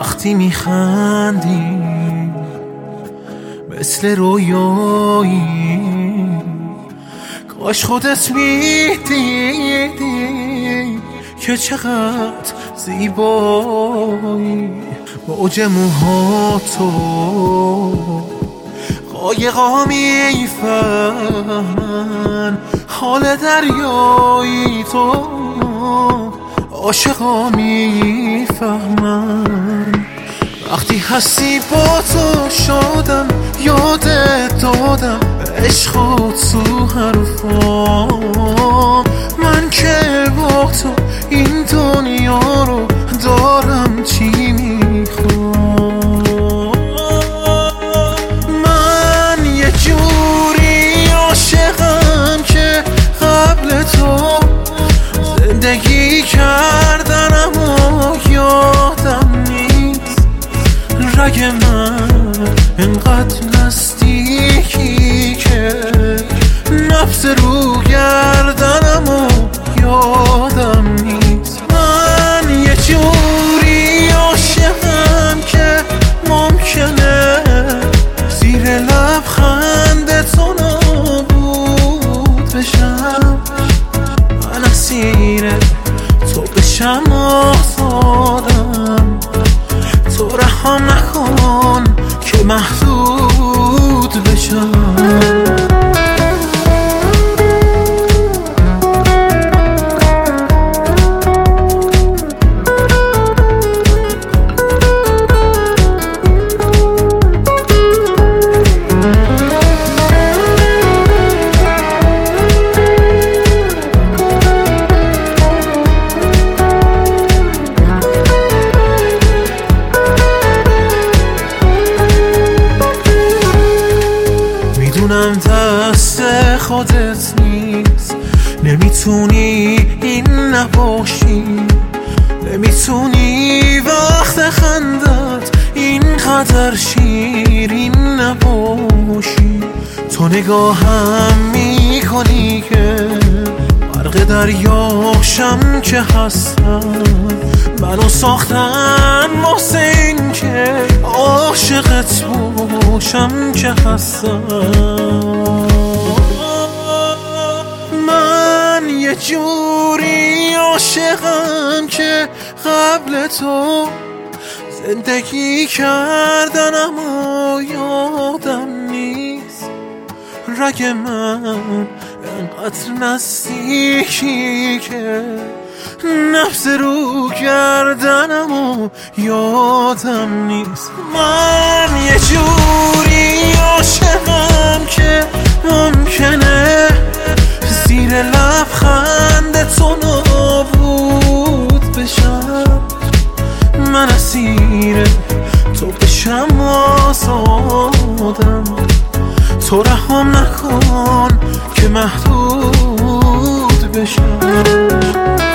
وقتی میخندی مثل رویایی، کاش خودت میدیدی که چقدر زیبایی. موج موهاتو قایقا میفهمن، حال دریایی تو عاشقا میفهمن. وقتی هستی با تو شدم، یادت دادم عشقو تو حرفام. من که با تو این دنیا رو دارم چی میخوام. من یه جوری عاشقم که قبل تو زندگی کردنم و یادم نیست. رگ من انقدر نزدیکی که نبض رو گردنم و یادم نیست. من یه جوری عاشقم که ممکنه زیر لبخند تو نابود بشم. من اسیر تو بشم آزادم، تو رها نکن که محدود بشم. دست خودت نیست، نمیتونی این نباشی، نمیتونی وقت خندت اینقدر شیرین نباشی. تو نگاهم میکنی که برق دریاشم که هستم. منو ساختن واسه این که عاشقت باشم که هستم. من یه جوری عاشقم که قبل تو زندگی کردنم و یادم نیست. رگ من انقدر نزدیکی که نفس رو گردنم و یادم نیست. من یه جوری عاشقم که ممکنه زیر لبخند تو نابود بشم. من اسیر تو بشم آزادم، تو رحم نکن که محدود بشم.